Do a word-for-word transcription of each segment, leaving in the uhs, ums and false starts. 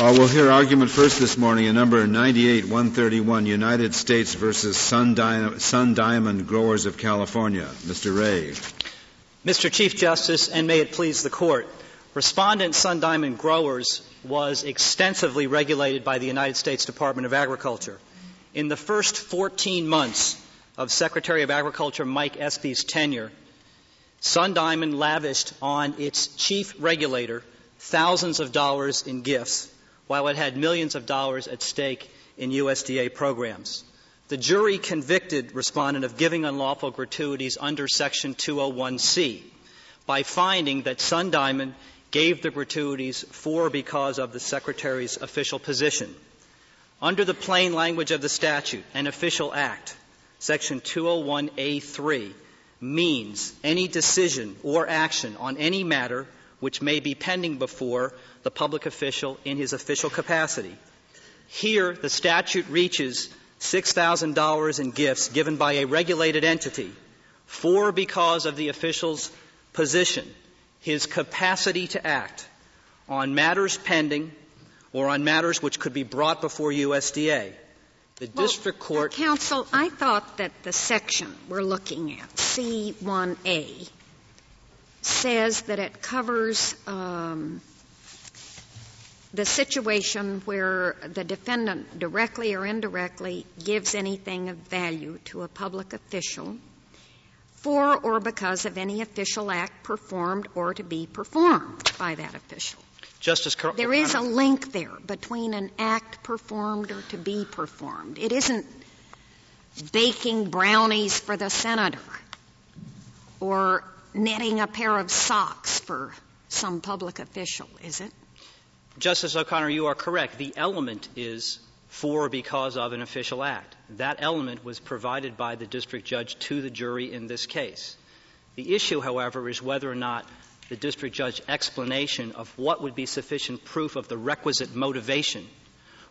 Uh, we'll hear argument first this morning in number ninety-eight one thirty-one, United States versus Sun, Di- Sun Diamond Growers of California. Mister Ray. Mister Chief Justice, and may it please the Court, Respondent Sun Diamond Growers was extensively regulated by the United States Department of Agriculture. In the first fourteen months of Secretary of Agriculture Mike Espy's tenure, Sun Diamond lavished on its chief regulator thousands of dollars in gifts, while it had millions of dollars at stake in U S D A programs. The jury convicted Respondent of giving unlawful gratuities under Section two oh one C by finding that Sun Diamond gave the gratuities for or because of the Secretary's official position. Under the plain language of the statute, an official act, Section two oh one A three, means any decision or action on any matter which may be pending before the public official in his official capacity. Here, the statute reaches six thousand dollars in gifts given by a regulated entity for or because of the official's position, his capacity to act on matters pending or on matters which could be brought before U S D A. The well, district court... Counsel, I thought that the section we're looking at, C one A, says that it covers um, the situation where the defendant directly or indirectly gives anything of value to a public official for or because of any official act performed or to be performed by that official. Justice Car- there is a link there between an act performed or to be performed. It isn't baking brownies for the senator or netting a pair of socks for some public official, is it? Justice O'Connor, you are correct. The element is for or because of an official act. That element was provided by the district judge to the jury in this case. The issue, however, is whether or not the district judge's explanation of what would be sufficient proof of the requisite motivation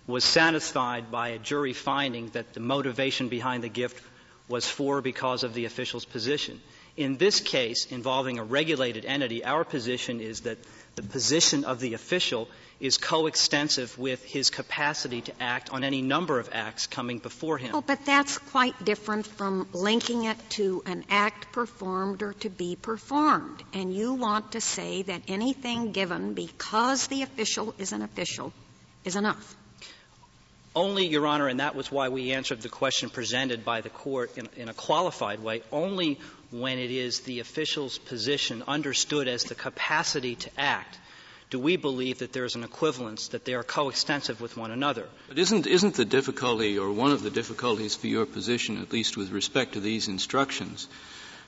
was satisfied by a jury finding that the motivation behind the gift was for or because of the official's position. In this case, involving a regulated entity, our position is that the position of the official is coextensive with his capacity to act on any number of acts coming before him. Oh, but that's quite different from linking it to an act performed or to be performed. And you want to say that anything given because the official is an official is enough. Only, Your Honor, and that was why we answered the question presented by the Court in, in a qualified way, only when it is the official's position understood as the capacity to act do we believe that there is an equivalence, that they are coextensive with one another. But isn't, isn't the difficulty, or one of the difficulties for your position, at least with respect to these instructions,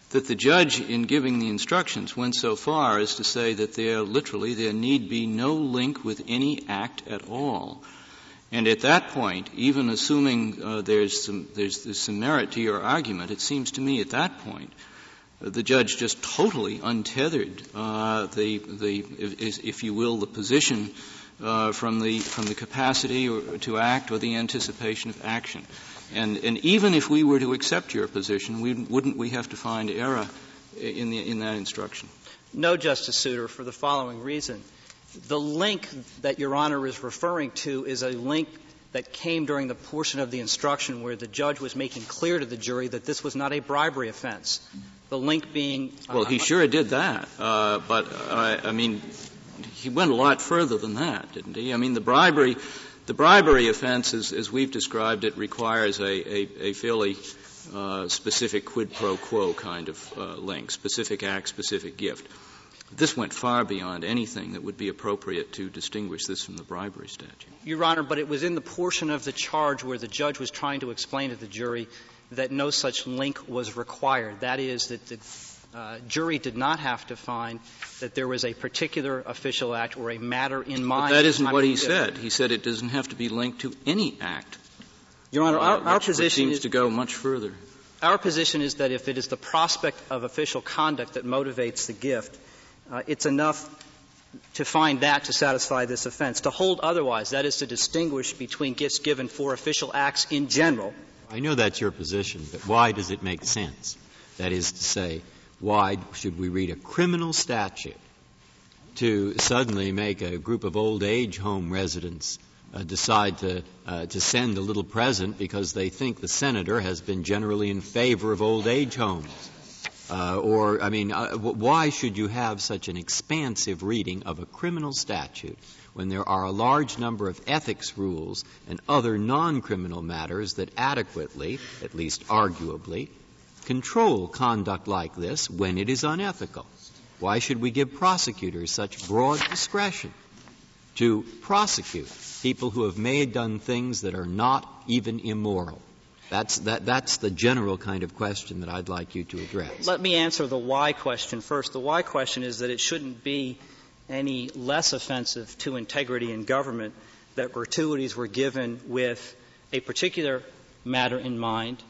that the judge in giving the instructions went so far as to say that there literally there need be no link with any act at all? And at that point, even assuming uh, there's, some, there's, there's some merit to your argument, it seems to me at that point uh, the judge just totally untethered uh, the, the if, if you will, the position uh, from the from the capacity or, to act or the anticipation of action. And, and even if we were to accept your position, we, wouldn't we have to find error in, the, in that instruction? No, Justice Souter, for the following reason. The link that Your Honor is referring to is a link that came during the portion of the instruction where the judge was making clear to the jury that this was not a bribery offense. The link being... Uh, well, he sure did that, uh, but, uh, I mean, he went a lot further than that, didn't he? I mean, the bribery, the bribery offense, is, as we've described it, requires a, a, a fairly uh, specific quid pro quo kind of uh, link, specific act, specific gift. This went far beyond anything that would be appropriate to distinguish this from the bribery statute. Your Honor, but it was in the portion of the charge where the judge was trying to explain to the jury that no such link was required. That is, that the uh, jury did not have to find that there was a particular official act or a matter in mind. But that isn't what he said. He said it doesn't have to be linked to any act. Your Honor, our, our position seems to go much further. Our position is that if it is the prospect of official conduct that motivates the gift, Uh, it's enough to find that to satisfy this offense. To hold otherwise, that is to distinguish between gifts given for official acts in general. I know that's your position, but why does it make sense? That is to say, why should we read a criminal statute to suddenly make a group of old age home residents uh, decide to uh, to send a little present because they think the senator has been generally in favor of old age homes. Uh, or, I mean, uh, w- why should you have such an expansive reading of a criminal statute when there are a large number of ethics rules and other non-criminal matters that adequately, at least arguably, control conduct like this when it is unethical? Why should we give prosecutors such broad discretion to prosecute people who have may done things that are not even immoral? That's, that, that's the general kind of question that I'd like you to address. Let me answer the why question first. The why question is that it shouldn't be any less offensive to integrity in government that gratuities were given with a particular matter in mind,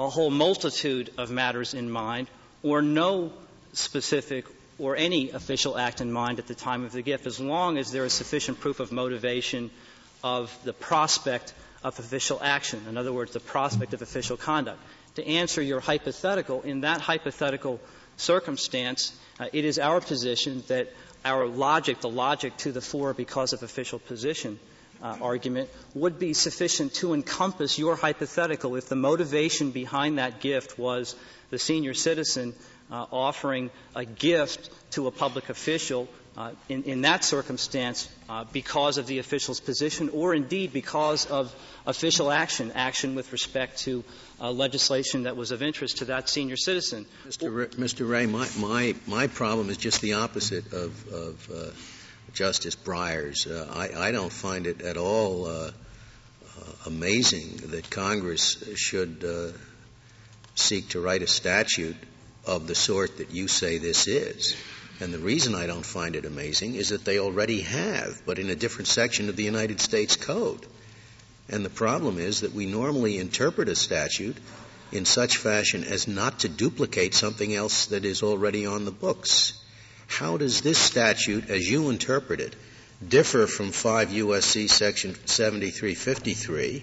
a whole multitude of matters in mind, or no specific or any official act in mind at the time of the gift, as long as there is sufficient proof of motivation of the prospect of official action, in other words, the prospect of official conduct. To answer your hypothetical, in that hypothetical circumstance, uh, it is our position that our logic, the logic to the for because of official position uh, argument, would be sufficient to encompass your hypothetical if the motivation behind that gift was the senior citizen uh, offering a gift to a public official Uh, in, in that circumstance, uh, because of the official's position or indeed because of official action, action with respect to uh, legislation that was of interest to that senior citizen. Mister Ray, Mister Ray my, my, my problem is just the opposite of, of uh, Justice Breyer's. Uh, I, I don't find it at all uh, uh, amazing that Congress should uh, seek to write a statute of the sort that you say this is. And the reason I don't find it amazing is that they already have, but in a different section of the United States Code. And the problem is that we normally interpret a statute in such fashion as not to duplicate something else that is already on the books. How does this statute, as you interpret it, differ from five U S C Section seventy-three fifty-three,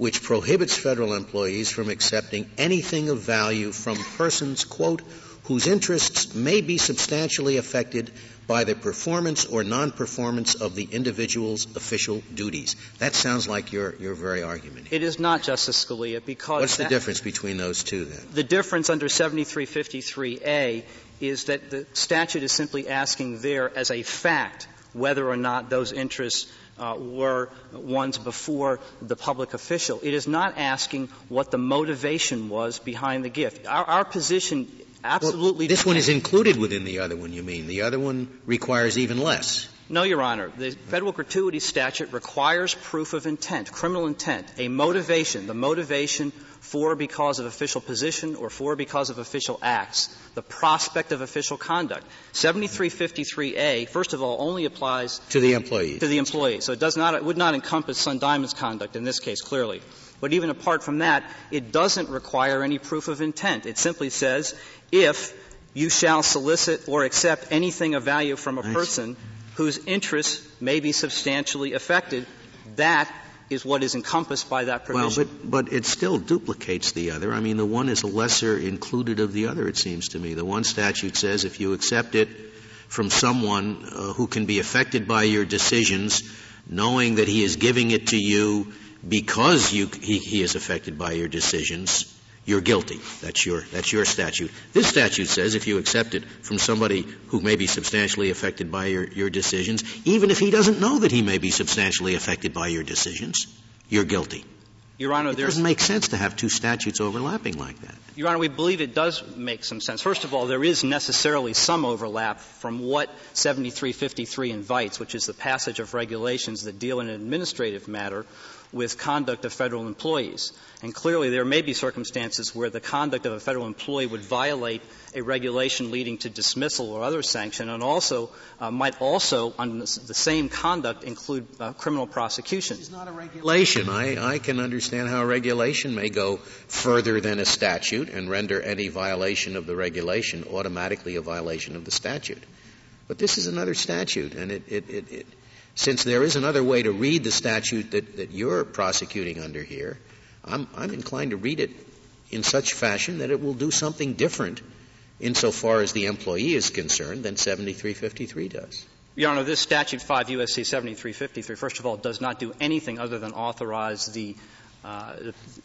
which prohibits federal employees from accepting anything of value from persons, quote, whose interests may be substantially affected by the performance or non-performance of the individual's official duties? That sounds like your, your very argument. It is not, Justice Scalia, because... What's that, the difference between those two, then? The difference under seventy-three fifty-three A is that the statute is simply asking there as a fact whether or not those interests Uh, were ones before the public official. It is not asking what the motivation was behind the gift. Our, our position absolutely... Well, this depends. One is included within the other one, you mean. The other one requires even less. No, Your Honor. The federal gratuity statute requires proof of intent, criminal intent, a motivation, the motivation for because of official position or for because of official acts, the prospect of official conduct. seventy-three fifty-three A, first of all, only applies to the employee. To the employee. So it does not, it would not encompass Sun Diamond's conduct in this case, clearly. But even apart from that, it doesn't require any proof of intent. It simply says, if you shall solicit or accept anything of value from a nice. person whose interests may be substantially affected, that is what is encompassed by that provision. Well, but, but it still duplicates the other. I mean, the one is a lesser included of the other, it seems to me. The one statute says if you accept it from someone uh, who can be affected by your decisions, knowing that he is giving it to you because you, he, he is affected by your decisions, you're guilty. That's your, that's your statute. This statute says if you accept it from somebody who may be substantially affected by your, your decisions, even if he doesn't know that he may be substantially affected by your decisions, you're guilty. Your Honor, it doesn't make sense to have two statutes overlapping like that. Your Honor, we believe it does make some sense. First of all, there is necessarily some overlap from what seventy-three fifty-three invites, which is the passage of regulations that deal in an administrative matter with conduct of federal employees. And clearly there may be circumstances where the conduct of a federal employee would violate a regulation leading to dismissal or other sanction, and also uh, might also, on the same conduct, include uh, criminal prosecution. It's not a regulation. I, I can understand how a regulation may go further than a statute and render any violation of the regulation automatically a violation of the statute. But this is another statute, and it, it, it, it since there is another way to read the statute that, that you're prosecuting under here, I'm, I'm inclined to read it in such fashion that it will do something different insofar as the employee is concerned than seventy-three fifty-three does. Your Honor, this statute, five U S C seventy-three fifty-three, first of all, does not do anything other than authorize the uh,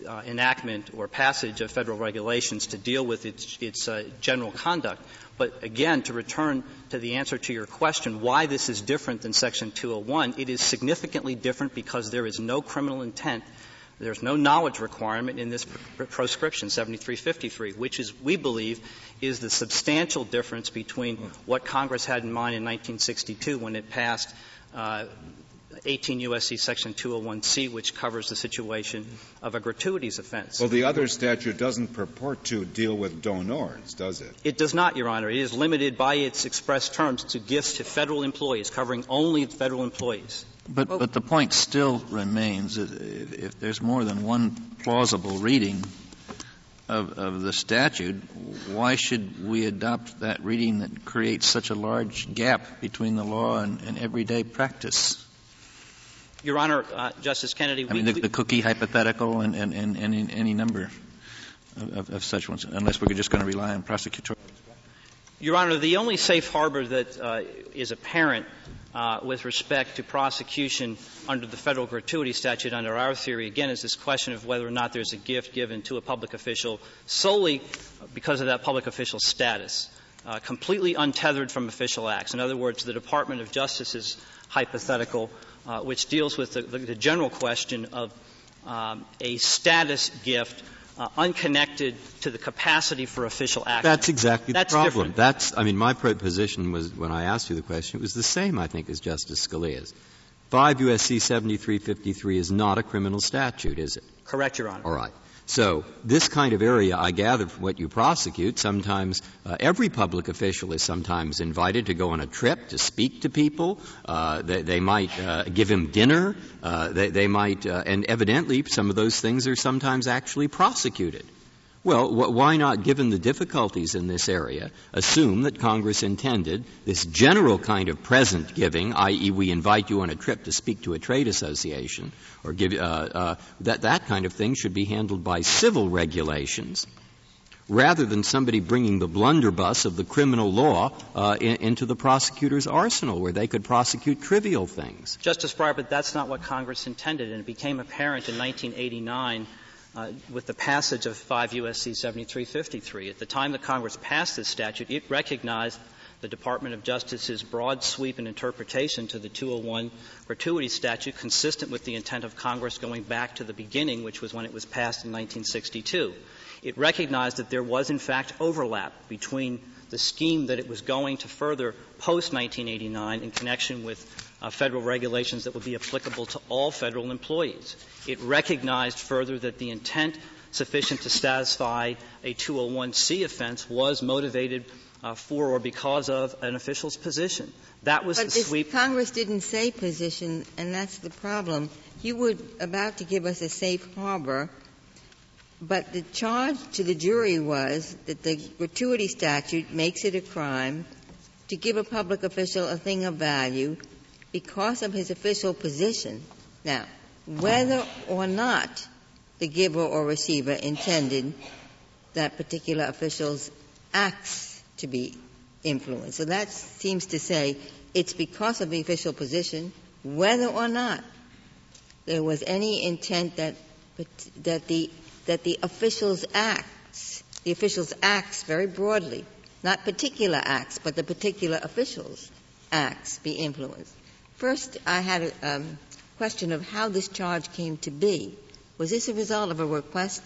uh, enactment or passage of federal regulations to deal with its, its uh, general conduct. But again, to return to the answer to your question, why this is different than Section two oh one, it is significantly different because there is no criminal intent. There's no knowledge requirement in this pr- proscription, seventy-three fifty-three, which is, we believe, is the substantial difference between what Congress had in mind in nineteen sixty-two when it passed uh, eighteen U S C Section two oh one C, which covers the situation of a gratuities offense. Well, the other statute doesn't purport to deal with donors, does it? It does not, Your Honor. It is limited by its express terms to gifts to federal employees, covering only federal employees. But, but the point still remains that if there's more than one plausible reading of, of the statute, why should we adopt that reading that creates such a large gap between the law and, and everyday practice? Your Honor, uh, Justice Kennedy, we... I mean, the, the cookie hypothetical and, and, and, and any number of, of such ones, unless we're just going to rely on prosecutorial. Your Honor, the only safe harbor that uh, is apparent Uh, with respect to prosecution under the federal gratuity statute under our theory, again, is this question of whether or not there's a gift given to a public official solely because of that public official's status, uh, completely untethered from official acts. In other words, the Department of Justice's hypothetical, uh, which deals with the, the, the general question of um, a status gift Uh, unconnected to the capacity for official action. That's exactly That's the problem. Different. That's, I mean, my position was, when I asked you the question, it was the same, I think, as Justice Scalia's. five U S C seventy-three fifty-three is not a criminal statute, is it? Correct, Your Honor. All right. So this kind of area, I gather from what you prosecute, sometimes uh, every public official is sometimes invited to go on a trip to speak to people. Uh, they, they might uh, give him dinner. Uh, they, they might, uh, and evidently some of those things are sometimes actually prosecuted. Well, wh- why not, given the difficulties in this area, assume that Congress intended this general kind of present giving, that is we invite you on a trip to speak to a trade association, or give uh, uh, that that kind of thing should be handled by civil regulations rather than somebody bringing the blunderbuss of the criminal law uh, in, into the prosecutor's arsenal where they could prosecute trivial things. Justice Breyer, but that's not what Congress intended, and it became apparent in nineteen eighty-nine Uh, with the passage of five U S C seventy-three fifty-three. At the time that Congress passed this statute, it recognized the Department of Justice's broad sweep and interpretation to the two oh one gratuity statute consistent with the intent of Congress going back to the beginning, which was when it was passed in nineteen sixty-two. It recognized that there was, in fact, overlap between the scheme that it was going to further post-nineteen eighty-nine in connection with Uh, federal regulations that would be applicable to all federal employees. It recognized further that the intent sufficient to satisfy a two oh one C offense was motivated uh, for or because of an official's position. That was but the sweep. But Congress didn't say position, and that's the problem. You were about to give us a safe harbor, but the charge to the jury was that the gratuity statute makes it a crime to give a public official a thing of value because of his official position. Now, whether or not the giver or receiver intended that particular official's acts to be influenced. So that seems to say it's because of the official position, whether or not there was any intent that that the that the official's acts, the official's acts very broadly, not particular acts, but the particular official's acts be influenced. First, I had a um, question of how this charge came to be. Was this a result of a request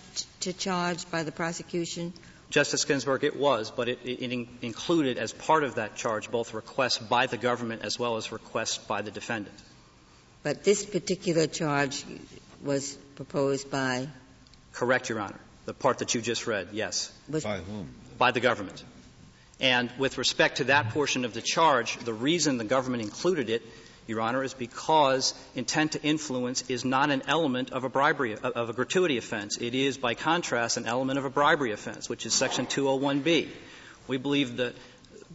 to charge by the prosecution? Justice Ginsburg, it was, but it, it in- included as part of that charge both requests by the government as well as requests by the defendant. But this particular charge was proposed by? Correct, Your Honor. The part that you just read, yes. Was by whom? By the government. And with respect to that portion of the charge, the reason the government included it, Your Honor, is because intent to influence is not an element of a bribery, of a gratuity offense. It is, by contrast, an element of a bribery offense, which is Section two oh one B. We believe that...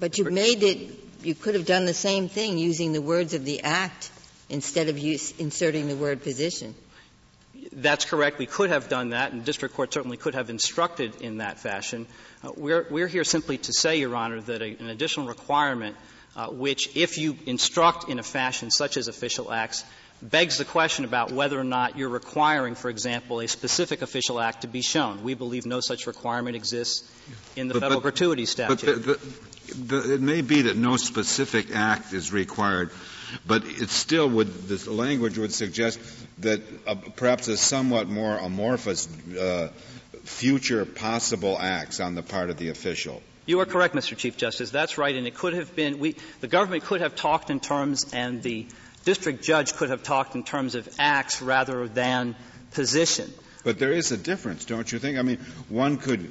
But you made it, you could have done the same thing using the words of the Act instead of use, inserting the word position. That's correct. We could have done that, and district court certainly could have instructed in that fashion. Uh, we're, we're here simply to say, Your Honor, that a, an additional requirement uh, which, if you instruct in a fashion such as official acts, begs the question about whether or not you're requiring, for example, a specific official act to be shown. We believe no such requirement exists in the but, federal but, gratuity statute. But the, the, the, it may be that no specific act is required, but it still would, the language would suggest that uh, perhaps a somewhat more amorphous uh, future possible acts on the part of the official. You are correct, Mister Chief Justice. That's right, and it could have been, we, the government could have talked in terms, and the district judge could have talked in terms of acts rather than position. But there is a difference, don't you think? I mean, one could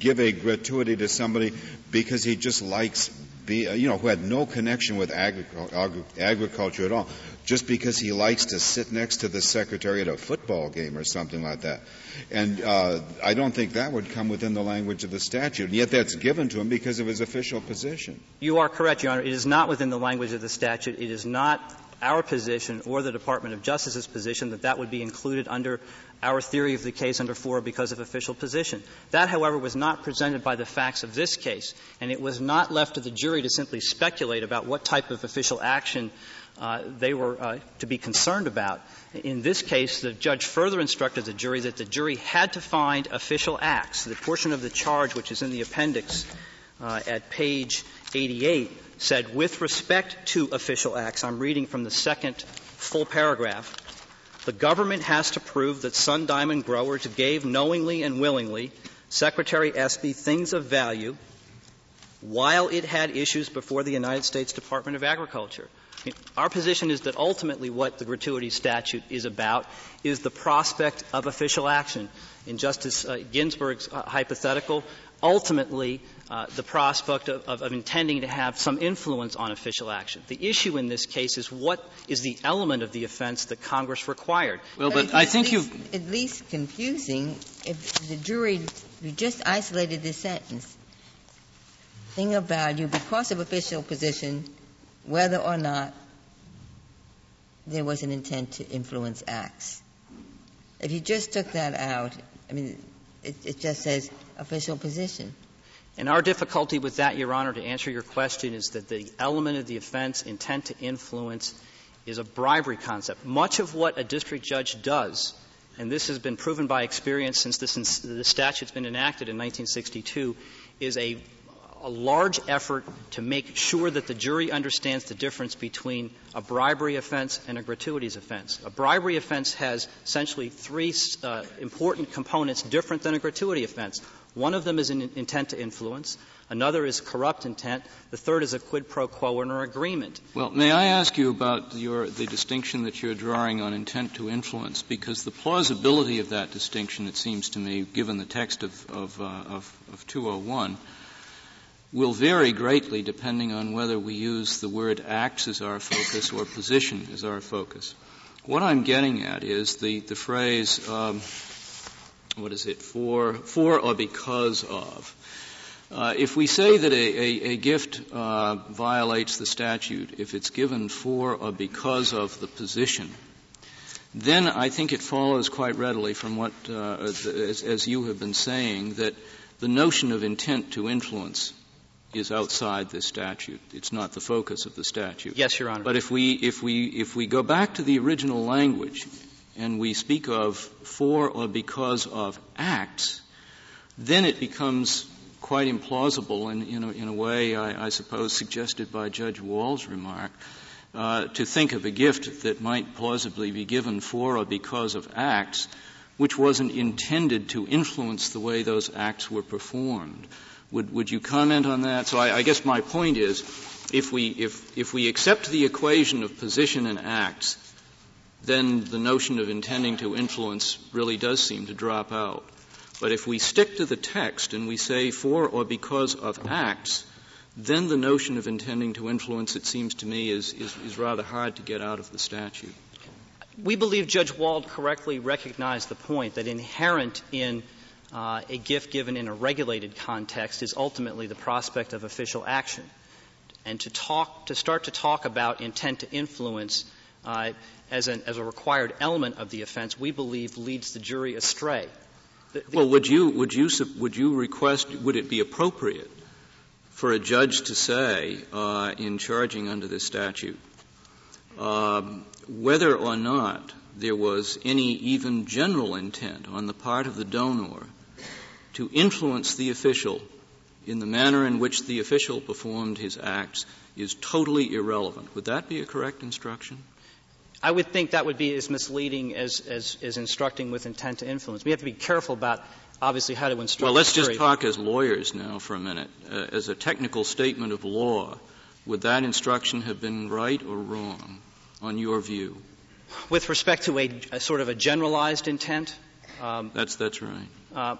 give a gratuity to somebody because he just likes, be, you know, who had no connection with agric- agriculture at all, just because he likes to sit next to the secretary at a football game or something like that. And uh, I don't think that would come within the language of the statute. And yet that's given to him because of his official position. You are correct, Your Honor. It is not within the language of the statute. It is not our position or the Department of Justice's position that that would be included under our theory of the case under four because of official position. That, however, was not presented by the facts of this case, and it was not left to the jury to simply speculate about what type of official action uh, they were uh, to be concerned about. In this case, the judge further instructed the jury that the jury had to find official acts. The portion of the charge, which is in the appendix uh, at page eighty-eight, said, with respect to official acts, I'm reading from the second full paragraph, the government has to prove that Sun Diamond Growers gave knowingly and willingly Secretary Espy things of value while it had issues before the United States Department of Agriculture. I mean, our position is that ultimately what the gratuity statute is about is the prospect of official action. In Justice uh, Ginsburg's uh, hypothetical, ultimately uh, the prospect of, of, of intending to have some influence on official action. The issue in this case is what is the element of the offense that Congress required. Well, but, but I think least, you've... At least confusing if the jury just isolated this sentence. Thing of value because of official position, whether or not there was an intent to influence acts. If you just took that out, I mean, it, it just says official position. And our difficulty with that, Your Honor, to answer your question, is that the element of the offense, intent to influence, is a bribery concept. Much of what a district judge does, and this has been proven by experience since this, this statute's been enacted in nineteen sixty-two, is a, a large effort to make sure that the jury understands the difference between a bribery offense and a gratuities offense. A bribery offense has essentially three uh, important components different than a gratuity offense. One of them is an intent to influence. Another is corrupt intent. The third is a quid pro quo or an agreement. Well, may I ask you about your, the distinction that you're drawing on intent to influence? Because the plausibility of that distinction, it seems to me, given the text of, of, uh, of, of two oh one, will vary greatly depending on whether we use the word acts as our focus or position as our focus. What I'm getting at is the, the phrase... Um, What is it, for, for or because of? Uh, if we say that a, a, a gift uh, violates the statute, if it's given for or because of the position, then I think it follows quite readily from what, uh, as, as you have been saying, that the notion of intent to influence is outside this statute. It's not the focus of the statute. Yes, Your Honor. But if we, if we, if we go back to the original language, and we speak of for or because of acts, then it becomes quite implausible, and in, in a way, I, I suppose, suggested by Judge Wald's remark, uh, to think of a gift that might plausibly be given for or because of acts, which wasn't intended to influence the way those acts were performed. Would, would you comment on that? So I, I guess my point is, if we if if we accept the equation of position and acts, then the notion of intending to influence really does seem to drop out. But if we stick to the text and we say for or because of acts, then the notion of intending to influence, it seems to me, is, is, is rather hard to get out of the statute. We believe Judge Wald correctly recognized the point that inherent in uh, a gift given in a regulated context is ultimately the prospect of official action. And to talk, to start to talk about intent to influence Uh, as, an, as a required element of the offense, we believe leads the jury astray. The, the well, would you would you would you request? Would it be appropriate for a judge to say uh, in charging under this statute um, whether or not there was any even general intent on the part of the donor to influence the official in the manner in which the official performed his acts is totally irrelevant. Would that be a correct instruction? I would think that would be as misleading as, as, as instructing with intent to influence. We have to be careful about, obviously, how to instruct. Well, let's just talk as lawyers now for a minute. Uh, as a technical statement of law, would that instruction have been right or wrong, on your view? With respect to a, a sort of a generalized intent? Um, that's, that's right. Uh,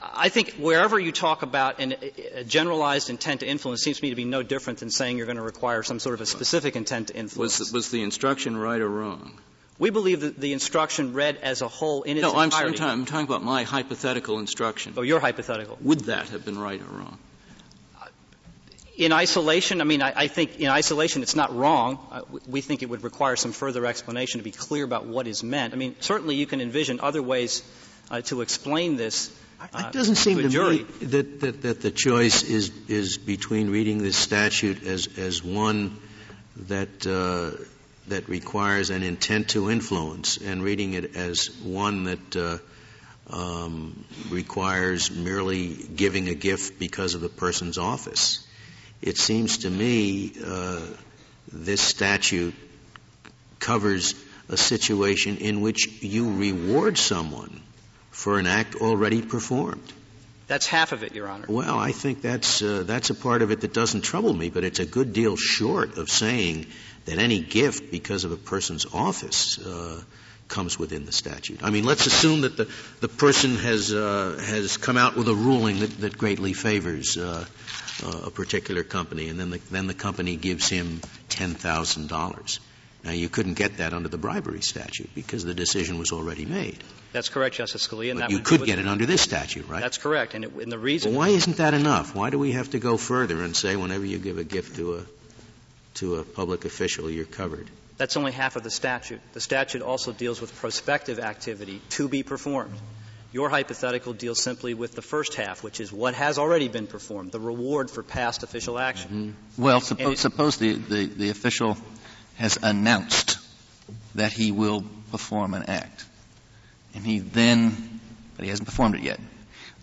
I think wherever you talk about an, a generalized intent to influence seems to me to be no different than saying you're going to require some sort of a specific intent to influence. Was the, was the instruction right or wrong? We believe that the instruction read as a whole in its no, entirety. No, I'm, I'm talking about my hypothetical instruction. Oh, your hypothetical. Would that have been right or wrong? In isolation, I mean, I, I think in isolation it's not wrong. Uh, we think it would require some further explanation to be clear about what is meant. I mean, certainly you can envision other ways uh, to explain this. It doesn't seem to, to me that, that, that the choice is, is between reading this statute as, as one that, uh, that requires an intent to influence and reading it as one that uh, um, requires merely giving a gift because of the person's office. It seems to me uh, this statute covers a situation in which you reward someone for an act already performed. That's half of it, Your Honor. Well, I think that's uh, that's a part of it that doesn't trouble me, but it's a good deal short of saying that any gift because of a person's office uh, comes within the statute. I mean, let's assume that the, the person has uh, has come out with a ruling that, that greatly favors uh, uh, a particular company, and then the, then the company gives him ten thousand dollars. Now, you couldn't get that under the bribery statute because the decision was already made. That's correct, Justice Scalia. And but that you could get it under this statute, right? That's correct. And, it, and the reason... Well, why isn't that enough? Why do we have to go further and say whenever you give a gift to a, to a public official, you're covered? That's only half of the statute. The statute also deals with prospective activity to be performed. Your hypothetical deals simply with the first half, which is what has already been performed, the reward for past official action. Mm-hmm. Well, suppo- it, suppose the, the, the official has announced that he will perform an act. And he then, but he hasn't performed it yet,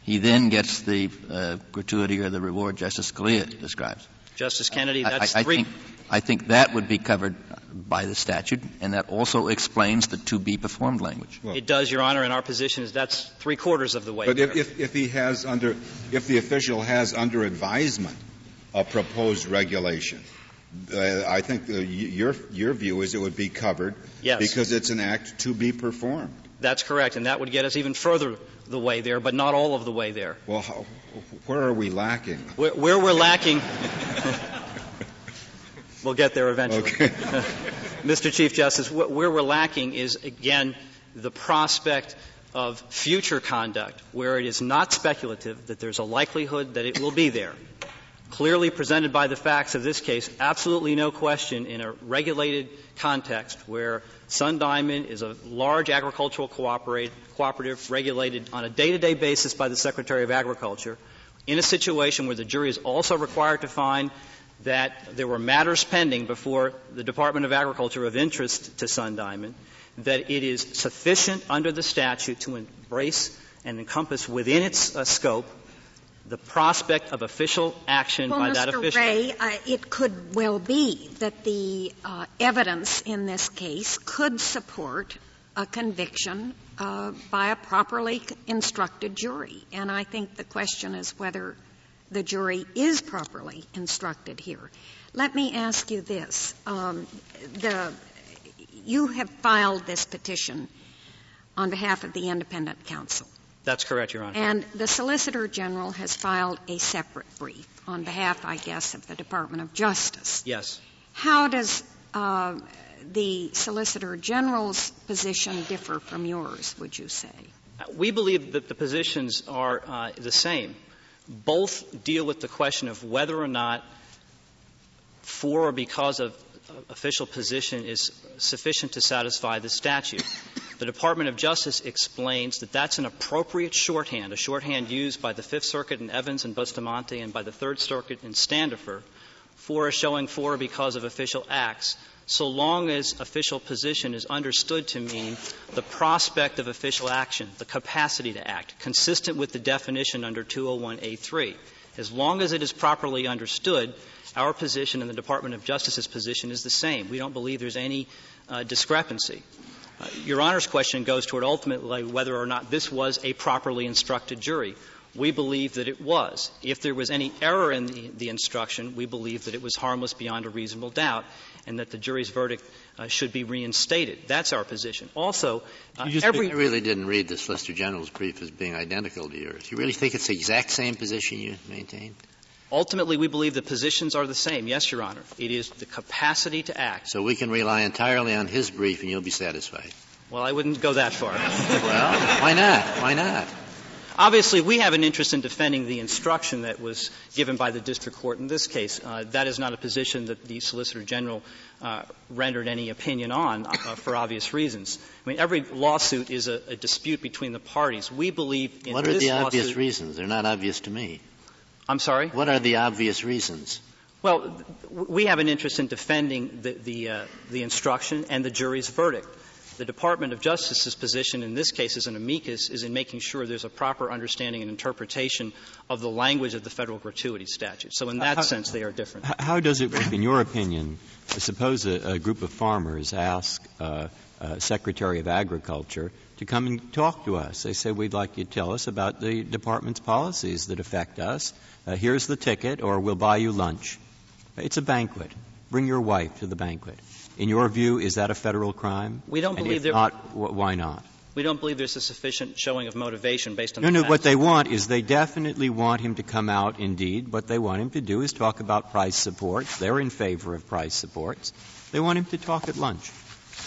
he then gets the uh, gratuity or the reward Justice Scalia describes. Justice Kennedy, that's I, I, I three. Think, I think that would be covered by the statute, and that also explains the to-be-performed language. Well, it does, Your Honor, and our position is that's three-quarters of the way. But if, if, if he has under, if the official has under advisement a proposed regulation, Uh, I think the, your your view is it would be covered yes. because it's an act to be performed. That's correct, and that would get us even further the way there, but not all of the way there. Well, how, where are we lacking? Where, where we're lacking, we'll get there eventually. Okay. Mister Chief Justice, wh- where we're lacking is, again, the prospect of future conduct where it is not speculative, that there's a likelihood that it will be there. Clearly presented by the facts of this case, absolutely no question in a regulated context where Sun Diamond is a large agricultural cooperative regulated on a day-to-day basis by the Secretary of Agriculture, in a situation where the jury is also required to find that there were matters pending before the Department of Agriculture of interest to Sun Diamond, that it is sufficient under the statute to embrace and encompass within its uh, scope the prospect of official action well, by Mister that official. Ray, uh, it could well be that the uh, evidence in this case could support a conviction uh, by a properly instructed jury. And I think the question is whether the jury is properly instructed here. Let me ask you this. Um, the, you have filed this petition on behalf of the Independent Counsel. That's correct, Your Honor. And the Solicitor General has filed a separate brief on behalf, I guess, of the Department of Justice. Yes. How does uh, the Solicitor General's position differ from yours, would you say? We believe that the positions are uh, the same. Both deal with the question of whether or not for or because of official position is sufficient to satisfy the statute. The Department of Justice explains that that's an appropriate shorthand, a shorthand used by the Fifth Circuit in Evans and Bustamante and by the Third Circuit in Standifer, for a showing for or because of official acts, so long as official position is understood to mean the prospect of official action, the capacity to act, consistent with the definition under two oh one A three. As long as it is properly understood, our position and the Department of Justice's position is the same. We don't believe there's any uh, discrepancy. Uh, Your Honor's question goes toward ultimately whether or not this was a properly instructed jury. We believe that it was. If there was any error in the, the instruction, we believe that it was harmless beyond a reasonable doubt and that the jury's verdict uh, should be reinstated. That's our position. Also, uh, you every... I really didn't read the Solicitor General's brief as being identical to yours. You really think it's the exact same position you maintain? Ultimately, we believe the positions are the same. Yes, Your Honor. It is the capacity to act. So we can rely entirely on his brief and you'll be satisfied. Well, I wouldn't go that far. Well, why not? Why not? Obviously, we have an interest in defending the instruction that was given by the district court in this case. Uh, that is not a position that the Solicitor General uh, rendered any opinion on uh, for obvious reasons. I mean, every lawsuit is a, a dispute between the parties. We believe in what this lawsuit. What are the obvious reasons? They're not obvious to me. I'm sorry? What are the obvious reasons? Well, we have an interest in defending the, the, uh, the instruction and the jury's verdict. The Department of Justice's position in this case as an amicus is in making sure there's a proper understanding and interpretation of the language of the federal gratuity statute. So in that how, sense, they are different. How does it work, in your opinion, suppose a, a group of farmers ask uh, uh, Secretary of Agriculture to come and talk to us. They say, we'd like you to tell us about the department's policies that affect us. Uh, here's the ticket, or we'll buy you lunch. It's a banquet. Bring your wife to the banquet. In your view, is that a federal crime? We don't and believe there. Not, w- why not? We don't believe there's a sufficient showing of motivation based on. No, the no. Facts. What they want is they definitely want him to come out. Indeed, what they want him to do is talk about price supports. They're in favor of price supports. They want him to talk at lunch.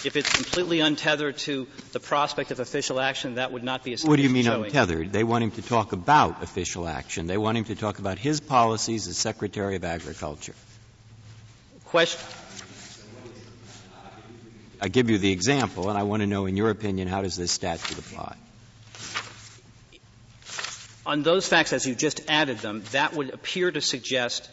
If it's completely untethered to the prospect of official action, that would not be a sufficient showing. What do you mean showing. Untethered? They want him to talk about official action. They want him to talk about his policies as Secretary of Agriculture. Question. I give you the example, and I want to know, in your opinion, how does this statute apply? On those facts, as you just added them, that would appear to suggest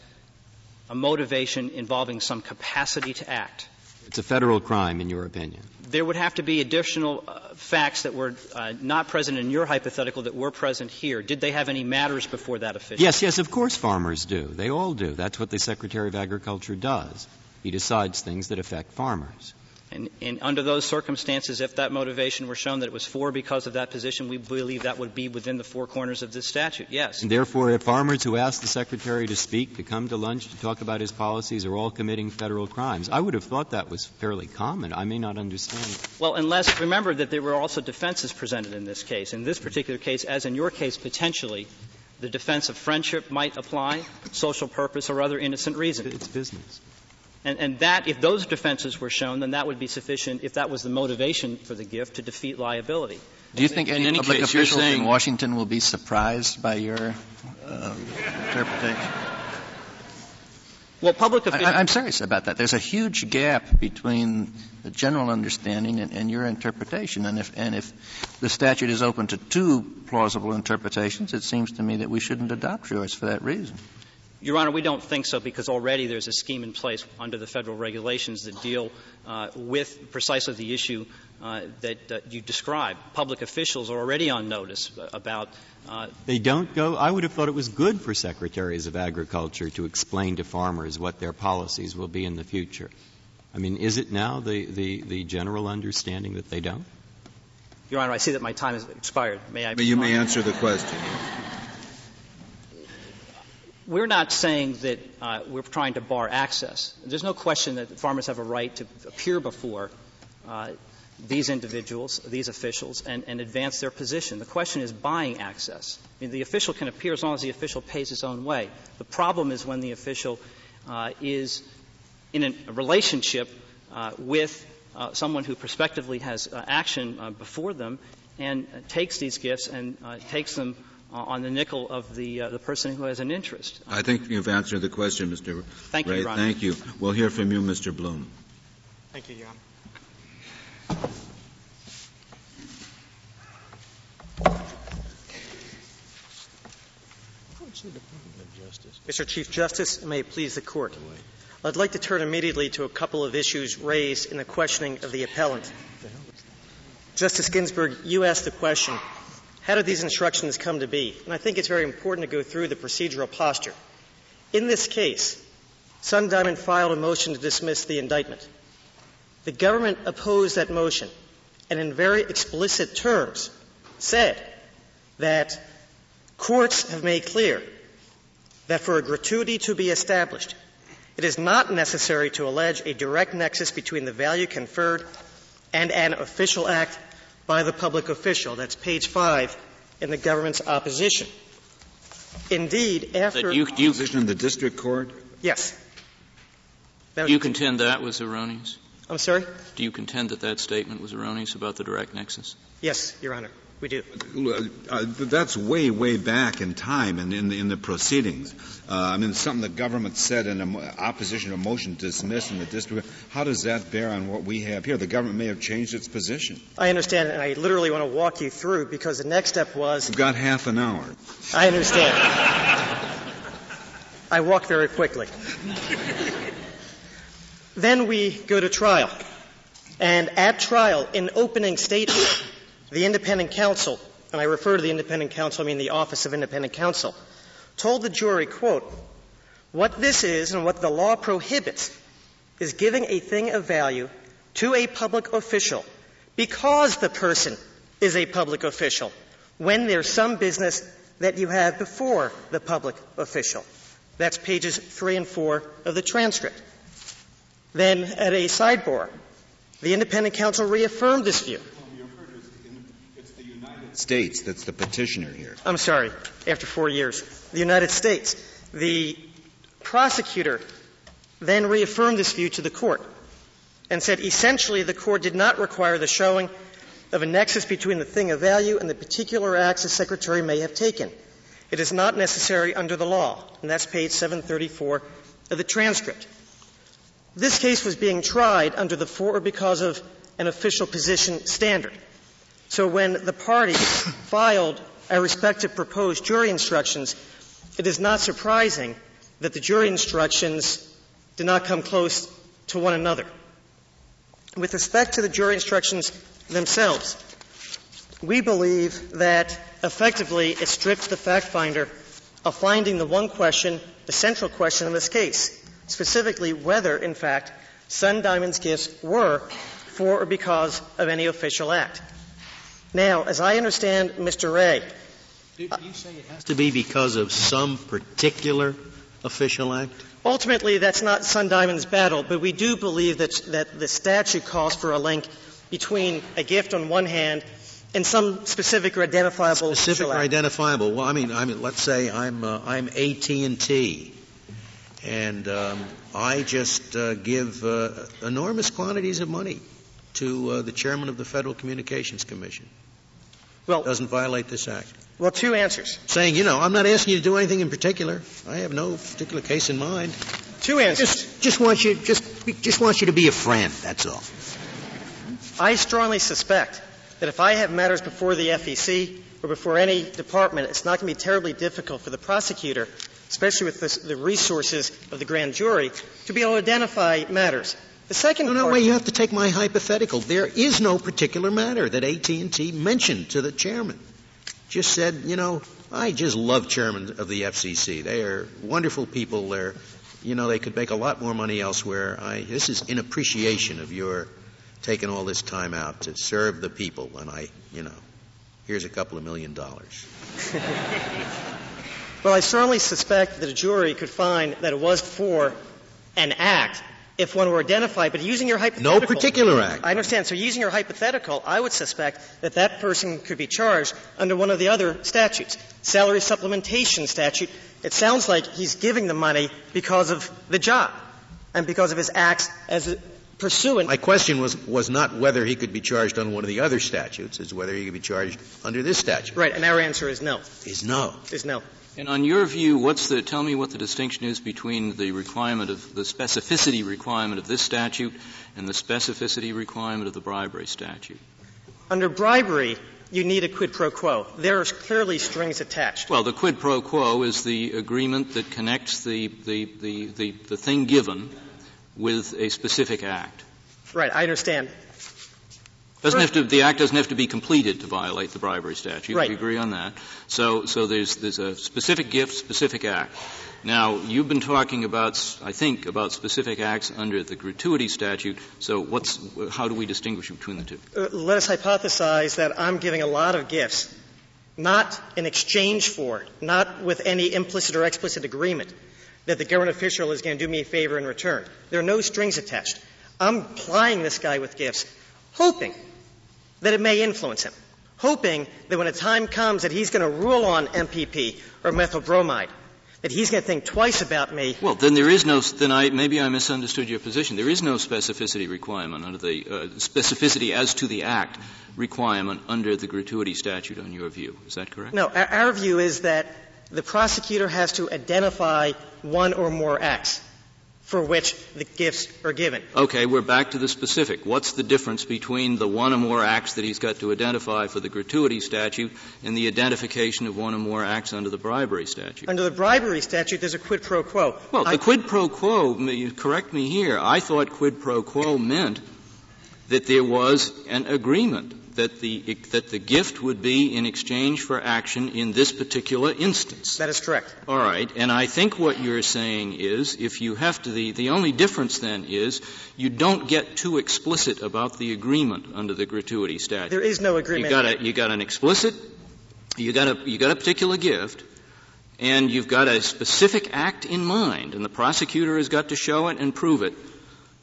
a motivation involving some capacity to act. It's a federal crime, in your opinion. There would have to be additional uh, facts that were uh, not present in your hypothetical that were present here. Did they have any matters before that official? Yes, yes, of course farmers do. They all do. That's what the Secretary of Agriculture does. He decides things that affect farmers. And, and under those circumstances, if that motivation were shown that it was for because of that position, we believe that would be within the four corners of this statute, yes. And therefore, if farmers who ask the Secretary to speak, to come to lunch, to talk about his policies are all committing federal crimes, I would have thought that was fairly common. I may not understand it. Well, unless, remember that there were also defenses presented in this case. In this particular case, as in your case, potentially, the defense of friendship might apply, social purpose, or other innocent reason. It's business. And, and that, if those defenses were shown, then that would be sufficient, if that was the motivation for the gift, to defeat liability. Do you think in any public case, officials in Washington will be surprised by your uh, interpretation? Well, public officials... I'm serious about that. There's a huge gap between the general understanding and, and your interpretation. And if, and if the statute is open to two plausible interpretations, it seems to me that we shouldn't adopt yours for that reason. Your Honor, we don't think so because already there's a scheme in place under the federal regulations that deal uh, with precisely the issue uh, that uh, you described. Public officials are already on notice about uh, – They don't go – I would have thought it was good for secretaries of agriculture to explain to farmers what their policies will be in the future. I mean, is it now the, the, the general understanding that they don't? Your Honor, I see that my time has expired. May I – You may answer the question. We're not saying that uh, we're trying to bar access. There's no question that farmers have a right to appear before uh, these individuals, these officials, and, and advance their position. The question is buying access. I mean, the official can appear as long as the official pays his own way. The problem is when the official uh, is in a relationship uh, with uh, someone who prospectively has uh, action uh, before them and uh, takes these gifts and uh, takes them Uh, on the nickel of the uh, the person who has an interest. I think you've answered the question, Mister Thank Ray. You, Your Honor. Thank you. We'll hear from you, Mister Bloom. Thank you, Your Honor. the Department of Justice? Mister Chief Justice, may it please the Court. I'd like to turn immediately to a couple of issues raised in the questioning of the appellant. Justice Ginsburg, you asked the question, how did these instructions come to be? And I think it's very important to go through the procedural posture. In this case, Sun Diamond filed a motion to dismiss the indictment. The government opposed that motion and in very explicit terms said that courts have made clear that for a gratuity to be established, it is not necessary to allege a direct nexus between the value conferred and an official act by the public official. That's page five in the government's opposition. Indeed, after the opposition in the district court? Yes. Do you contend that was erroneous? I'm sorry? Do you contend that that statement was erroneous about the direct nexus? Yes, Your Honor. We do. Uh, that's way, way back in time and in the, in the proceedings. Uh, I mean, something the government said in a, opposition to a motion to dismiss in the district. How does that bear on what we have here? The government may have changed its position. I understand, and I literally want to walk you through because the next step was. We've got half an hour. I understand. I walk very quickly. Then we go to trial. And at trial, in opening statement, the independent counsel, and I refer to the independent counsel, I mean the Office of Independent Counsel, told the jury, quote, what this is and what the law prohibits is giving a thing of value to a public official because the person is a public official when there's some business that you have before the public official. That's pages three and four of the transcript. Then at a sidebar, the independent counsel reaffirmed this view. States that's the petitioner here. I'm sorry, after four years. The United States. The prosecutor then reaffirmed this view to the court and said essentially the court did not require the showing of a nexus between the thing of value and the particular acts the secretary may have taken. It is not necessary under the law. And that's page seven thirty-four of the transcript. This case was being tried under the for or because of an official position standard. So when the parties filed our respective proposed jury instructions, it is not surprising that the jury instructions did not come close to one another. With respect to the jury instructions themselves, we believe that effectively it stripped the fact finder of finding the one question, the central question in this case, specifically whether, in fact, Sun Diamond's gifts were for or because of any official act. Now, as I understand, Mister Ray. Do, do you say it has to be because of some particular official act? Ultimately, that's not Sun Diamond's battle, but we do believe that, that the statute calls for a link between a gift on one hand and some specific or identifiable specific or identifiable. Well, I mean, I mean, let's say I'm uh, I'm A T and T, and um, I just uh, give uh, enormous quantities of money to uh, the chairman of the Federal Communications Commission. Well, doesn't violate this act. Well, two answers. Saying, you know, I'm not asking you to do anything in particular. I have no particular case in mind. Two answers. Just, just want you, just, just want you to be a friend. That's all. I strongly suspect that if I have matters before the F E C or before any department, it's not going to be terribly difficult for the prosecutor, especially with this, the resources of the grand jury, to be able to identify matters. The second no, no, part. Wait, you have to take my hypothetical. There is no particular matter that A T and T mentioned to the chairman. Just said, you know, I just love chairmen of the F C C. They are wonderful people. They're, you know, they could make a lot more money elsewhere. I, this is in appreciation of your taking all this time out to serve the people. And I, you know, here's a couple of million dollars. Well, I certainly suspect that a jury could find that it was for an act if one were identified, but using your hypothetical. No particular act. I understand. So using your hypothetical, I would suspect that that person could be charged under one of the other statutes, salary supplementation statute. It sounds like he's giving the money because of the job and because of his acts as a pursuant. My question was, was not whether he could be charged under one of the other statutes, it's whether he could be charged under this statute. Right. And our answer is no. Is no. Is no. And on your view, what's the, tell me what the distinction is between the requirement of, the specificity requirement of this statute and the specificity requirement of the bribery statute. Under bribery, you need a quid pro quo. There are clearly strings attached. Well, the quid pro quo is the agreement that connects the, the, the, the, the thing given with a specific act. Right, I understand. Doesn't have to, the act doesn't have to be completed to violate the bribery statute. Right. We agree on that. So, so there's, there's a specific gift, specific act. Now, you've been talking about, I think, about specific acts under the gratuity statute. So what's, how do we distinguish between the two? Uh, let us hypothesize that I'm giving a lot of gifts, not in exchange for it, not with any implicit or explicit agreement that the government official is going to do me a favor in return. There are no strings attached. I'm plying this guy with gifts, hoping that it may influence him, hoping that when a time comes that he's going to rule on M P P or methyl bromide, that he's going to think twice about me. Well, then there is no. Then I maybe I misunderstood your position. There is no specificity requirement under the uh, specificity as to the act requirement under the gratuity statute. On your view, is that correct? No, our, our view is that the prosecutor has to identify one or more acts for which the gifts are given. Okay, we're back to the specific. What's the difference between the one or more acts that he's got to identify for the gratuity statute and the identification of one or more acts under the bribery statute? Under the bribery statute, there's a quid pro quo. Well, the I, quid pro quo, correct me here, I thought quid pro quo meant that there was an agreement that the, that the gift would be in exchange for action in this particular instance. That is correct. All right. And I think what you're saying is if you have to, the, the only difference then is you don't get too explicit about the agreement under the gratuity statute. There is no agreement. You got a, you got an explicit, you got a, you got a particular gift, and you've got a specific act in mind, and the prosecutor has got to show it and prove it.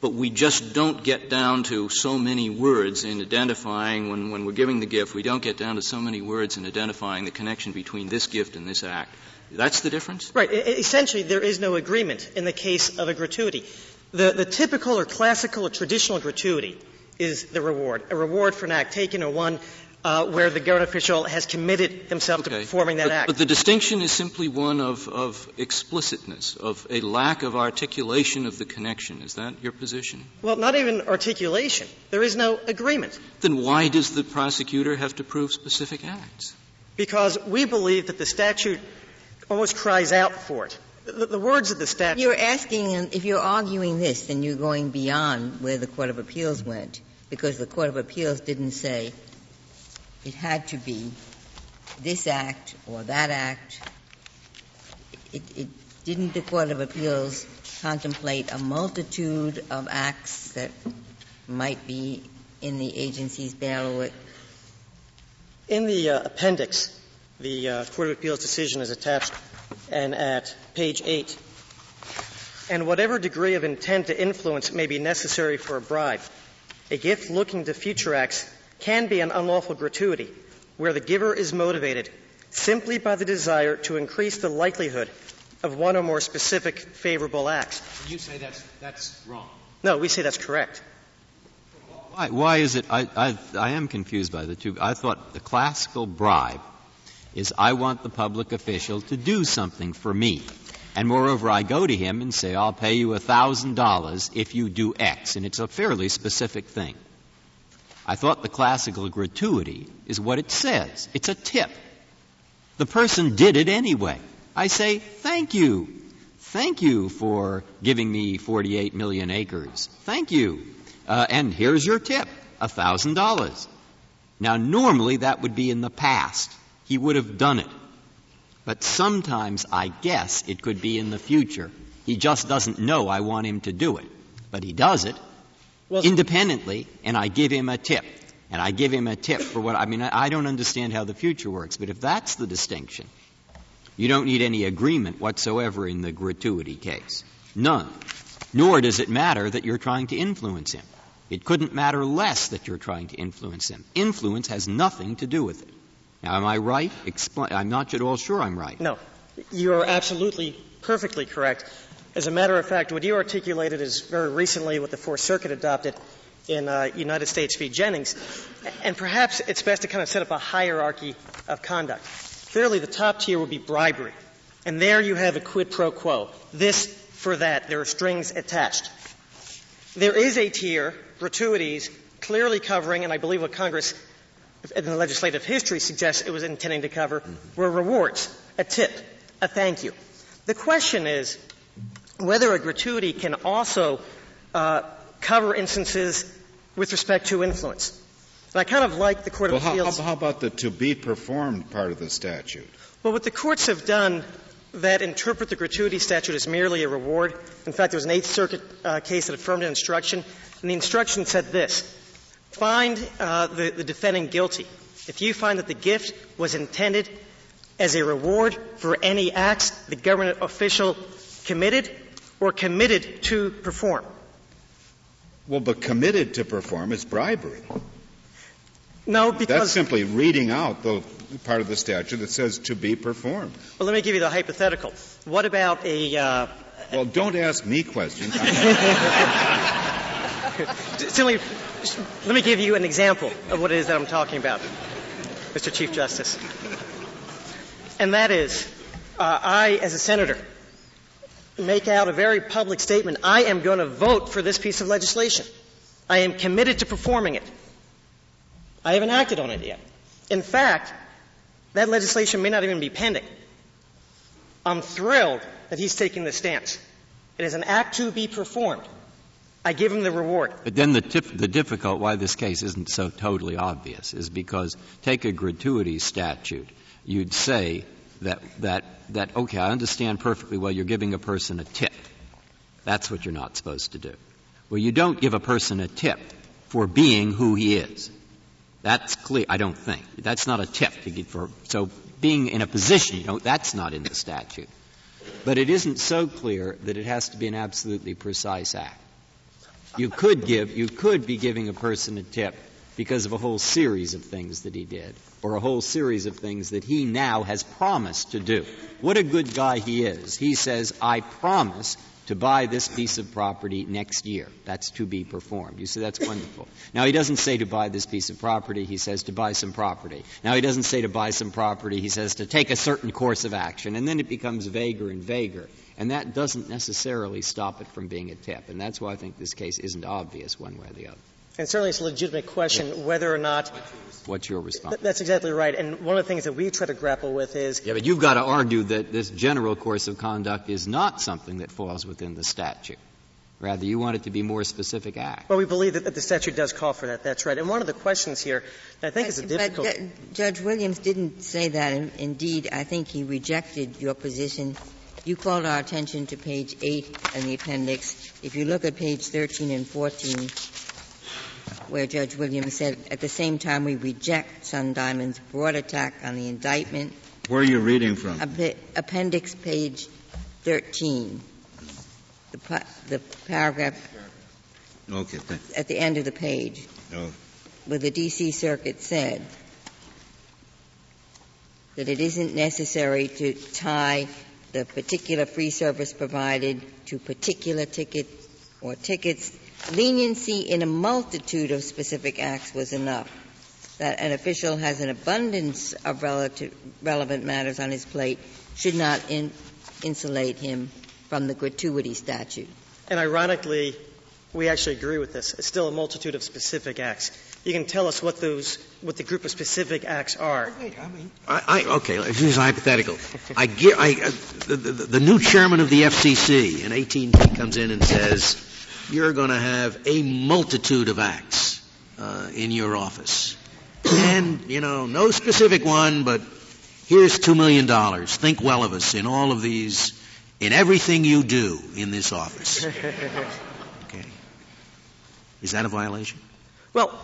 But we just don't get down to so many words in identifying, when, when we're giving the gift, we don't get down to so many words in identifying the connection between this gift and this act. That's the difference? Right. Essentially, there is no agreement in the case of a gratuity. The, the typical or classical or traditional gratuity is the reward, a reward for an act taken or one uh, where the government official has committed himself okay. to performing that but, act. But the distinction is simply one of, of explicitness, of a lack of articulation of the connection. Is that your position? Well, not even articulation. There is no agreement. Then why does the prosecutor have to prove specific acts? Because we believe that the statute almost cries out for it. The, the words of the statute. You're asking, if you're arguing this, then you're going beyond where the Court of Appeals went, because the Court of Appeals didn't say it had to be this act or that act. It, it didn't the Court of Appeals contemplate a multitude of acts that might be in the agency's bailiwick? In the uh, appendix, the uh, Court of Appeals decision is attached, and at page eight, and whatever degree of intent to influence may be necessary for a bribe, a gift looking to future acts can be an unlawful gratuity where the giver is motivated simply by the desire to increase the likelihood of one or more specific favorable acts. You say that's, that's wrong. No, we say that's correct. Why, why is it? I, I, I am confused by the two. I thought the classical bribe is I want the public official to do something for me. And moreover, I go to him and say, I'll pay you one thousand dollars if you do X. And it's a fairly specific thing. I thought the classical gratuity is what it says. It's a tip. The person did it anyway. I say, thank you. Thank you for giving me forty-eight million acres. Thank you. Uh, and here's your tip, one thousand dollars. Now, normally that would be in the past. He would have done it. But sometimes, I guess, it could be in the future. He just doesn't know I want him to do it. But he does it well, independently, and I give him a tip. And I give him a tip for what, I mean, I don't understand how the future works. But if that's the distinction, you don't need any agreement whatsoever in the gratuity case. None. Nor does it matter that you're trying to influence him. It couldn't matter less that you're trying to influence him. Influence has nothing to do with it. Now, am I right? Expl- I'm not at all sure I'm right. No. You are absolutely perfectly correct. As a matter of fact, what you articulated is very recently what the Fourth Circuit adopted in uh, United States v. Jennings. And perhaps it's best to kind of set up a hierarchy of conduct. Clearly, the top tier would be bribery. And there you have a quid pro quo. This for that. There are strings attached. There is a tier, gratuities, clearly covering, and I believe what Congress in the legislative history suggests it was intending to cover were rewards, a tip, a thank you. The question is whether a gratuity can also uh, cover instances with respect to influence. And I kind of like the Court well, of Appeals. How, how about the to be performed part of the statute? Well, what the courts have done that interpret the gratuity statute as merely a reward. In fact, there was an Eighth Circuit uh, case that affirmed an instruction, and the instruction said this: find uh, the, the defendant guilty if you find that the gift was intended as a reward for any acts the government official committed or committed to perform. Well, but committed to perform is bribery. No, because that's simply reading out the part of the statute that says to be performed. Well, let me give you the hypothetical. What about a? Uh, well, don't ask me questions. Simply, let me give you an example of what it is that I'm talking about, Mister Chief Justice. And that is, uh, I, as a senator, make out a very public statement. I am going to vote for this piece of legislation. I am committed to performing it. I haven't acted on it yet. In fact, that legislation may not even be pending. I'm thrilled that he's taking this stance. It is an act to be performed. I give him the reward. But then the, tip, the difficult why this case isn't so totally obvious is because take a gratuity statute. You'd say that, that, that okay, I understand perfectly well you're giving a person a tip. That's what you're not supposed to do. Well, you don't give a person a tip for being who he is. That's clear, I don't think. That's not a tip. For, so being in a position, you know, that's not in the statute. But it isn't so clear that it has to be an absolutely precise act. You could give, you could be giving a person a tip because of a whole series of things that he did, or a whole series of things that he now has promised to do. What a good guy he is. He says, I promise to buy this piece of property next year. That's to be performed. You say, that's wonderful. Now, he doesn't say to buy this piece of property. He says to buy some property. Now, he doesn't say to buy some property. He says to take a certain course of action. And then it becomes vaguer and vaguer. And that doesn't necessarily stop it from being a tip. And that's why I think this case isn't obvious one way or the other. And certainly it's a legitimate question yes. whether or not – What's your response? Th- that's exactly right. And one of the things that we try to grapple with is – Yeah, but you've got to argue that this general course of conduct is not something that falls within the statute. Rather, you want it to be more specific act. Well, we believe that, that the statute does call for that. That's right. And one of the questions here I think but, is a difficult – But Judge Williams didn't say that. Indeed, I think he rejected your position. You called our attention to page eight in the appendix. If you look at page thirteen and fourteen – where Judge Williams said, at the same time we reject Sun Diamond's broad attack on the indictment. Where are you reading from? App- appendix page thirteen, the, pa- the paragraph okay, at the end of the page, oh. where the D C. Circuit said that it isn't necessary to tie the particular free service provided to particular ticket or tickets. Leniency in a multitude of specific acts was enough, that an official has an abundance of relative, relevant matters on his plate should not in, insulate him from the gratuity statute. And ironically, we actually agree with this. It's still a multitude of specific acts. You can tell us what those, what the group of specific acts are. I mean, I, I okay. Here's a hypothetical. I, I the, the, the new chairman of the F C C, and A T and T comes in and says, you're going to have a multitude of acts uh, in your office. And, you know, no specific one, but here's two million dollars. Think well of us in all of these, in everything you do in this office. Okay. Is that a violation? Well,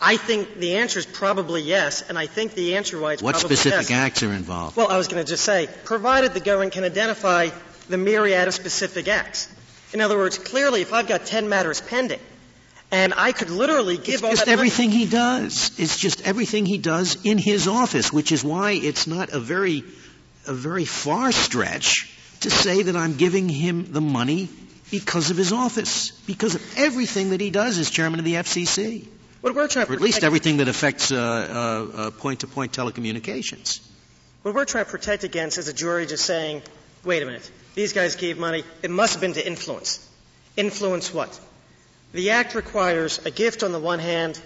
I think the answer is probably yes, and I think the answer why it's what probably yes. What specific acts are involved? Well, I was going to just say, provided the government can identify the myriad of specific acts. In other words, clearly, if I've got ten matters pending, and I could literally give it's all just that everything money. He does. It's just everything he does in his office, which is why it's not a very, a very far stretch to say that I'm giving him the money because of his office, because of everything that he does as chairman of the F C C, what we're trying to or at least everything that affects uh, uh, uh, point-to-point telecommunications. What we're trying to protect against is a jury just saying, wait a minute. These guys gave money. It must have been to influence. Influence what? The act requires a gift on the one hand,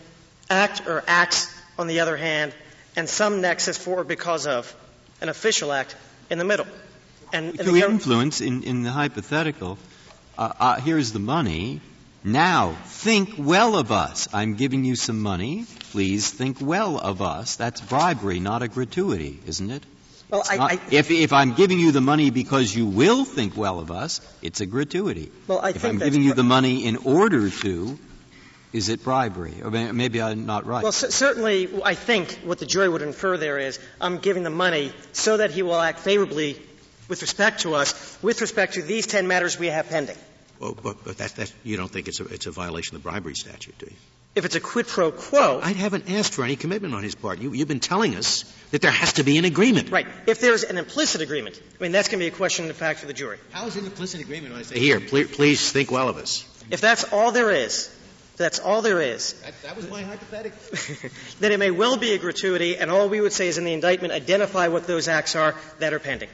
act or acts on the other hand, and some nexus for or because of an official act in the middle. And to influence in, in the hypothetical, uh, uh, here's the money. Now, think well of us. I'm giving you some money. Please think well of us. That's bribery, not a gratuity, isn't it? Well, I, not, I, if, if I'm giving you the money because you will think well of us, it's a gratuity. Well, I if think I'm giving you the money in order to, is it bribery? Or maybe I'm not right. Well, c- certainly I think what the jury would infer there is I'm giving the money so that he will act favorably with respect to us, with respect to these ten matters we have pending. Well, but, but that's, that's, you don't think it's a, it's a violation of the bribery statute, do you? If it's a quid pro quo... I haven't asked for any commitment on his part. You, you've been telling us that there has to be an agreement. Right. If there's an implicit agreement, I mean, that's going to be a question of fact for the jury. How is an implicit agreement when I say, here, please, please think well of us? If that's all there is, that's all there is... That, that was my hypothetical. Then it may well be a gratuity, and all we would say is in the indictment, identify what those acts are that are pending.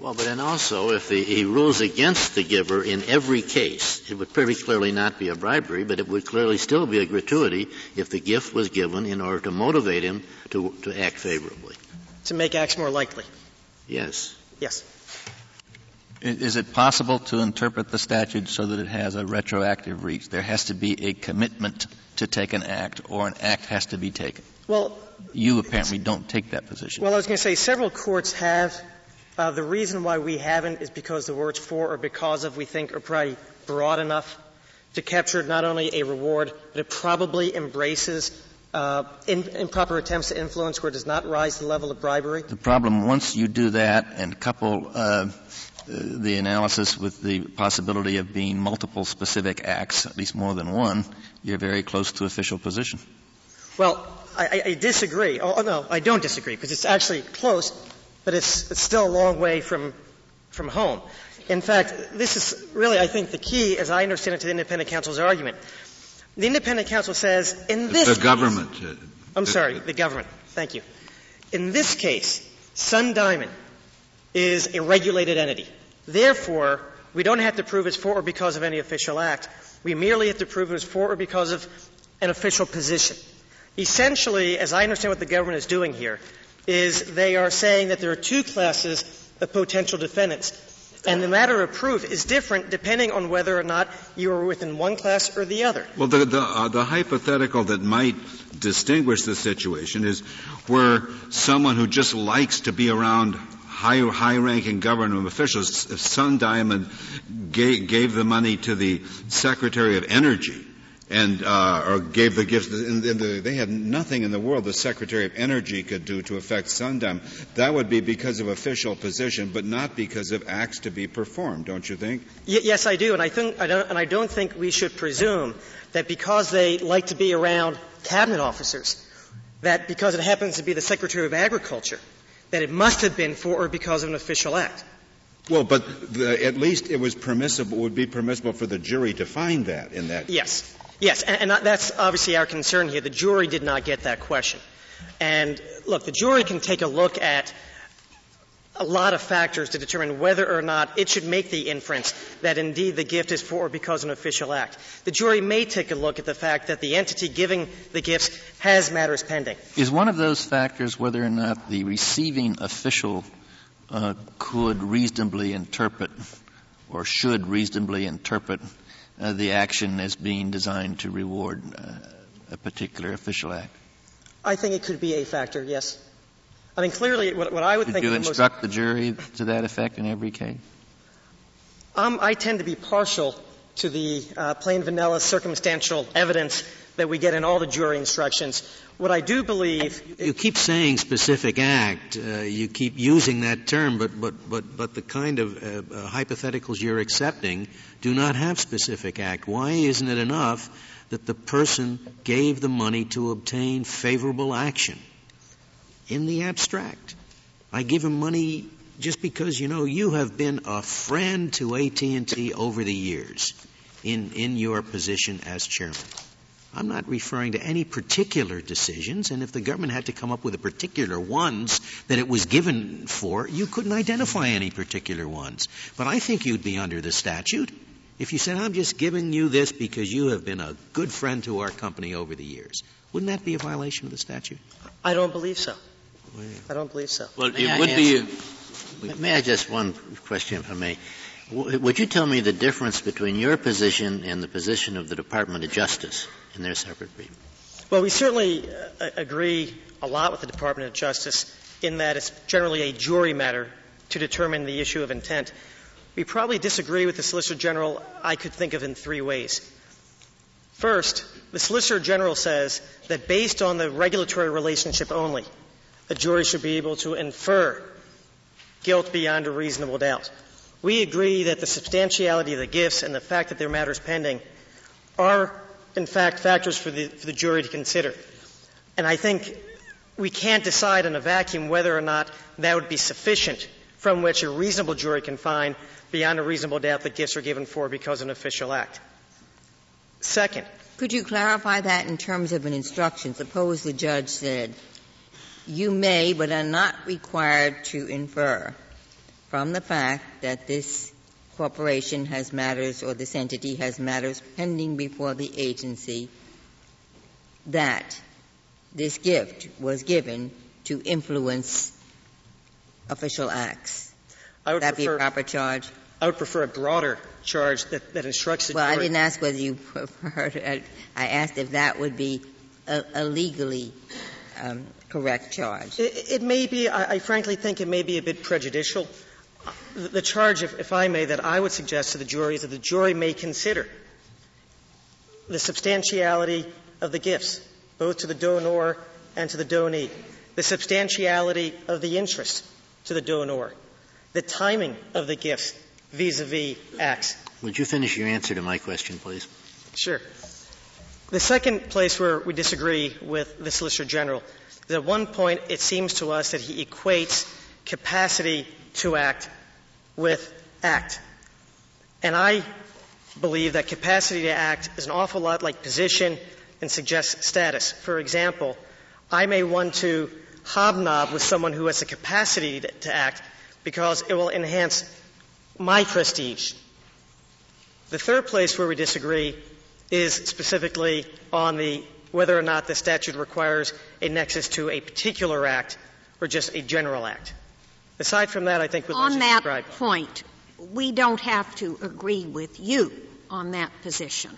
Well, but then also, if the, he rules against the giver in every case, it would pretty clearly not be a bribery, but it would clearly still be a gratuity if the gift was given in order to motivate him to, to act favorably. To make acts more likely. Yes. Yes. Is it possible to interpret the statute so that it has a retroactive reach? There has to be a commitment to take an act, or an act has to be taken. Well, you apparently don't take that position. Well, I was going to say several courts have... Uh, the reason why we haven't is because the words for or because of, we think, are probably broad enough to capture not only a reward, but it probably embraces uh, in, improper attempts to influence where it does not rise to the level of bribery. The problem, once you do that and couple uh, the analysis with the possibility of being multiple specific acts, at least more than one, you're very close to official position. Well, I, I disagree. Oh, no, I don't disagree, because it's actually close. But it's, it's still a long way from from home. In fact, this is really, I think, the key, as I understand it, to the independent counsel's argument. The independent counsel says, in this the case, government. Uh, I'm the, sorry, the government. Thank you. In this case, Sun Diamond is a regulated entity. Therefore, we don't have to prove it's for or because of any official act. We merely have to prove it's for or because of an official position. Essentially, as I understand what the government is doing here, is they are saying that there are two classes of potential defendants. And the matter of proof is different depending on whether or not you are within one class or the other. Well, the the, uh, the hypothetical that might distinguish the situation is where someone who just likes to be around high, high-ranking government officials, if Sun Diamond gave, gave the money to the Secretary of Energy, and uh, or gave the gifts, and, and the, they had nothing in the world the Secretary of Energy could do to affect Sun Diamond. That would be because of official position, but not because of acts to be performed, don't you think? Y- yes, I do, and I think, I don't, and I don't think we should presume that because they like to be around cabinet officers, that because it happens to be the Secretary of Agriculture, that it must have been for or because of an official act. Well, but the, at least it was permissible, would be permissible for the jury to find that in that. Yes. Yes, and, and that's obviously our concern here. The jury did not get that question. And, look, the jury can take a look at a lot of factors to determine whether or not it should make the inference that indeed the gift is for or because of an official act. The jury may take a look at the fact that the entity giving the gifts has matters pending. Is one of those factors whether or not the receiving official uh, could reasonably interpret or should reasonably interpret Uh, the action as being designed to reward uh, a particular official act? I think it could be a factor, yes. I mean, clearly, what, what I would Did think... Did you instruct most... the jury to that effect in every case? Um, I tend to be partial to the uh, plain vanilla circumstantial evidence that we get in all the jury instructions. What I do believe... You keep saying specific act. Uh, you keep using that term, but but but, but the kind of uh, uh, hypotheticals you're accepting do not have specific act. Why isn't it enough that the person gave the money to obtain favorable action in the abstract? I give him money just because, you know, you have been a friend to A T and T over the years in, in your position as chairman. I'm not referring to any particular decisions, and if the government had to come up with a particular ones that it was given for, you couldn't identify any particular ones. But I think you'd be under the statute If you said, I'm just giving you this because you have been a good friend to our company over the years, wouldn't that be a violation of the statute? I don't believe so. Well, I don't believe so. Well, may it I would answer? be. A, may I just one question, if I may? Would you tell me the difference between your position and the position of the Department of Justice in their separate brief? Well, we certainly uh, agree a lot with the Department of Justice in that it's generally a jury matter to determine the issue of intent. We probably disagree with the Solicitor General, I could think of in three ways. First, the Solicitor General says that based on the regulatory relationship only, a jury should be able to infer guilt beyond a reasonable doubt. We agree that the substantiality of the gifts and the fact that there are matters pending are, in fact, factors for the, for the jury to consider. And I think we can't decide in a vacuum whether or not that would be sufficient from which a reasonable jury can find beyond a reasonable doubt that gifts are given for because of an official act. Second. Could you clarify that in terms of an instruction? Suppose the judge said, you may but are not required to infer from the fact that this corporation has matters or this entity has matters pending before the agency that this gift was given to influence official acts. Would that prefer, be a proper charge? I would prefer a broader charge that, that instructs the well, jury. Well, I didn't ask whether you preferred it. I asked if that would be a, a legally um, correct charge. It, it may be. I, I frankly think it may be a bit prejudicial. The charge, if, if I may, that I would suggest to the jury is that the jury may consider the substantiality of the gifts, both to the donor and to the donee, the substantiality of the interest to the donor, the timing of the gifts vis-a-vis acts. Would you finish your answer to my question, please? Sure. The second place where we disagree with the Solicitor General is at one point it seems to us that he equates capacity to act with act. And I believe that capacity to act is an awful lot like position and suggests status. For example, I may want to hobnob with someone who has the capacity to, to act because it will enhance my prestige. The third place where we disagree is specifically on the whether or not the statute requires a nexus to a particular act or just a general act. Aside from that, I think we'll on that describe. point, we don't have to agree with you on that position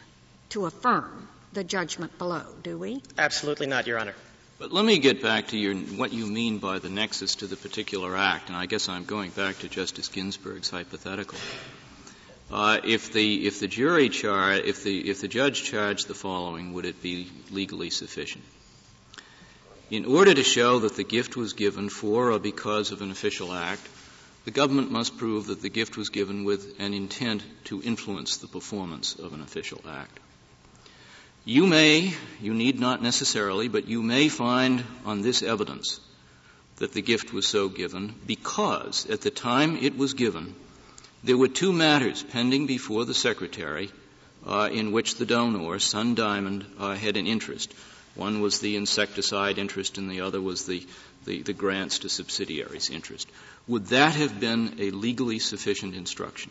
to affirm the judgment below, do we? Absolutely not, Your Honor. But let me get back to your, what you mean by the nexus to the particular act, and I guess I'm going back to Justice Ginsburg's hypothetical. Uh, if the if the jury char if the if the judge charged the following, would it be legally sufficient? In order to show that the gift was given for or because of an official act, the government must prove that the gift was given with an intent to influence the performance of an official act. You may, you need not necessarily, but you may find on this evidence that the gift was so given because at the time it was given, there were two matters pending before the Secretary uh, in which the donor, Sun Diamond, uh, had an interest. One was the insecticide interest and the other was the, the, the grants to subsidiaries interest. Would that have been a legally sufficient instruction?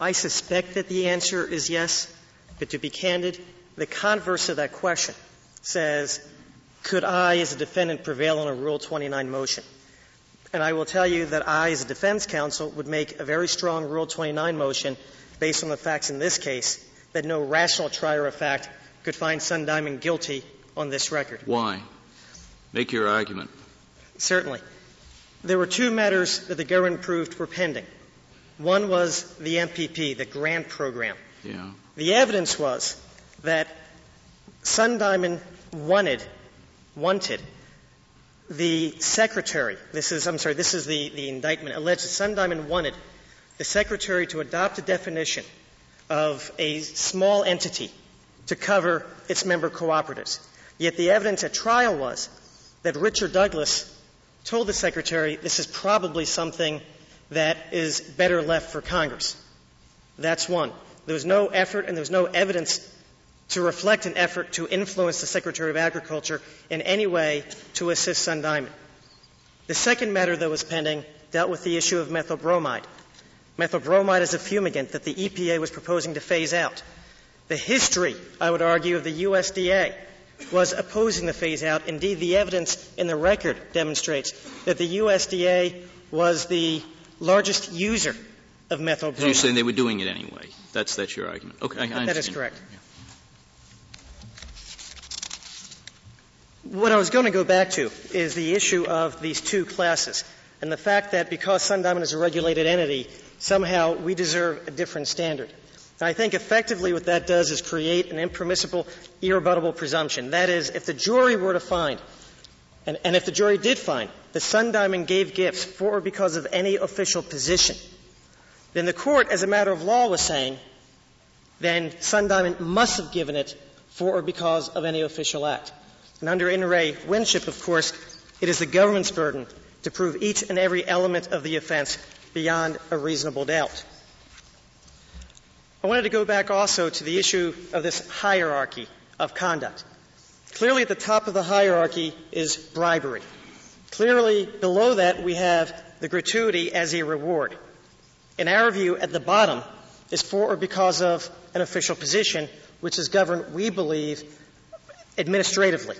I suspect that the answer is yes, but to be candid, the converse of that question says, could I as a defendant prevail on a Rule twenty-nine motion? And I will tell you that I as a defense counsel would make a very strong Rule twenty-nine motion based on the facts in this case that no rational trier of fact could find Sun Diamond guilty on this record. Why? Make your argument. Certainly. There were two matters that the government proved were pending. One was the M P P, the grant program. Yeah. The evidence was that Sun Diamond wanted, wanted the secretary, this is, I'm sorry, this is the, the indictment, alleged that Sun Diamond wanted the secretary to adopt a definition of a small entity to cover its member cooperatives. Yet the evidence at trial was that Richard Douglas told the secretary this is probably something that is better left for Congress. That's one. There was no effort and there was no evidence to reflect an effort to influence the Secretary of Agriculture in any way to assist Sun Diamond. The second matter that was pending dealt with the issue of methyl bromide. Methyl bromide is a fumigant that the E P A was proposing to phase out. The history, I would argue, of the U S D A was opposing the phase-out. Indeed, the evidence in the record demonstrates that the U S D A was the largest user of methyl bromide. So you're saying they were doing it anyway. That's, that's your argument. Okay, I, I understand. That is correct. Yeah. What I was going to go back to is the issue of these two classes and the fact that because Sun Diamond is a regulated entity, somehow we deserve a different standard. And I think effectively what that does is create an impermissible, irrebuttable presumption. That is, if the jury were to find, and, and if the jury did find, that Sun Diamond gave gifts for or because of any official position, then the court, as a matter of law, was saying, then Sun Diamond must have given it for or because of any official act. And under In re Winship, of course, it is the government's burden to prove each and every element of the offense beyond a reasonable doubt. I wanted to go back also to the issue of this hierarchy of conduct. Clearly at the top of the hierarchy is bribery. Clearly below that we have the gratuity as a reward. In our view, at the bottom is for or because of an official position, which is governed, we believe, administratively.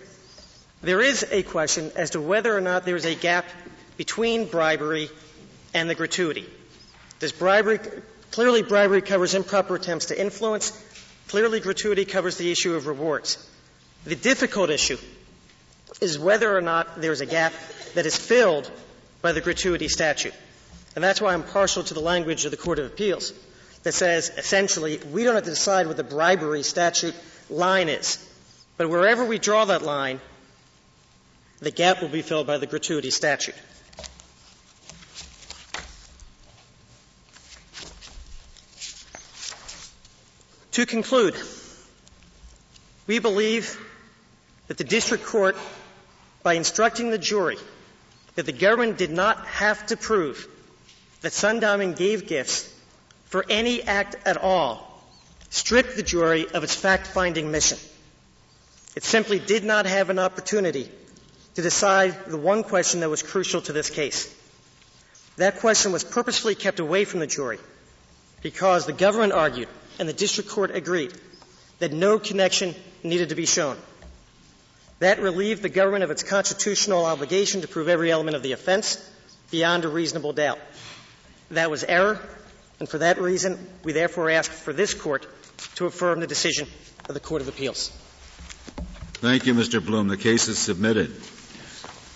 There is a question as to whether or not there is a gap between bribery and the gratuity. Does bribery Clearly, bribery covers improper attempts to influence. Clearly, gratuity covers the issue of rewards. The difficult issue is whether or not there is a gap that is filled by the gratuity statute. And that's why I'm partial to the language of the Court of Appeals that says, essentially, we don't have to decide what the bribery statute line is. But wherever we draw that line, the gap will be filled by the gratuity statute. To conclude, we believe that the district court, by instructing the jury that the government did not have to prove that Sun Diamond gave gifts for any act at all, stripped the jury of its fact-finding mission. It simply did not have an opportunity to decide the one question that was crucial to this case. That question was purposefully kept away from the jury because the government argued and the district court agreed that no connection needed to be shown. That relieved the government of its constitutional obligation to prove every element of the offense beyond a reasonable doubt. That was error, and for that reason, we therefore ask for this court to affirm the decision of the Court of Appeals. Thank you, Mister Bloom. The case is submitted.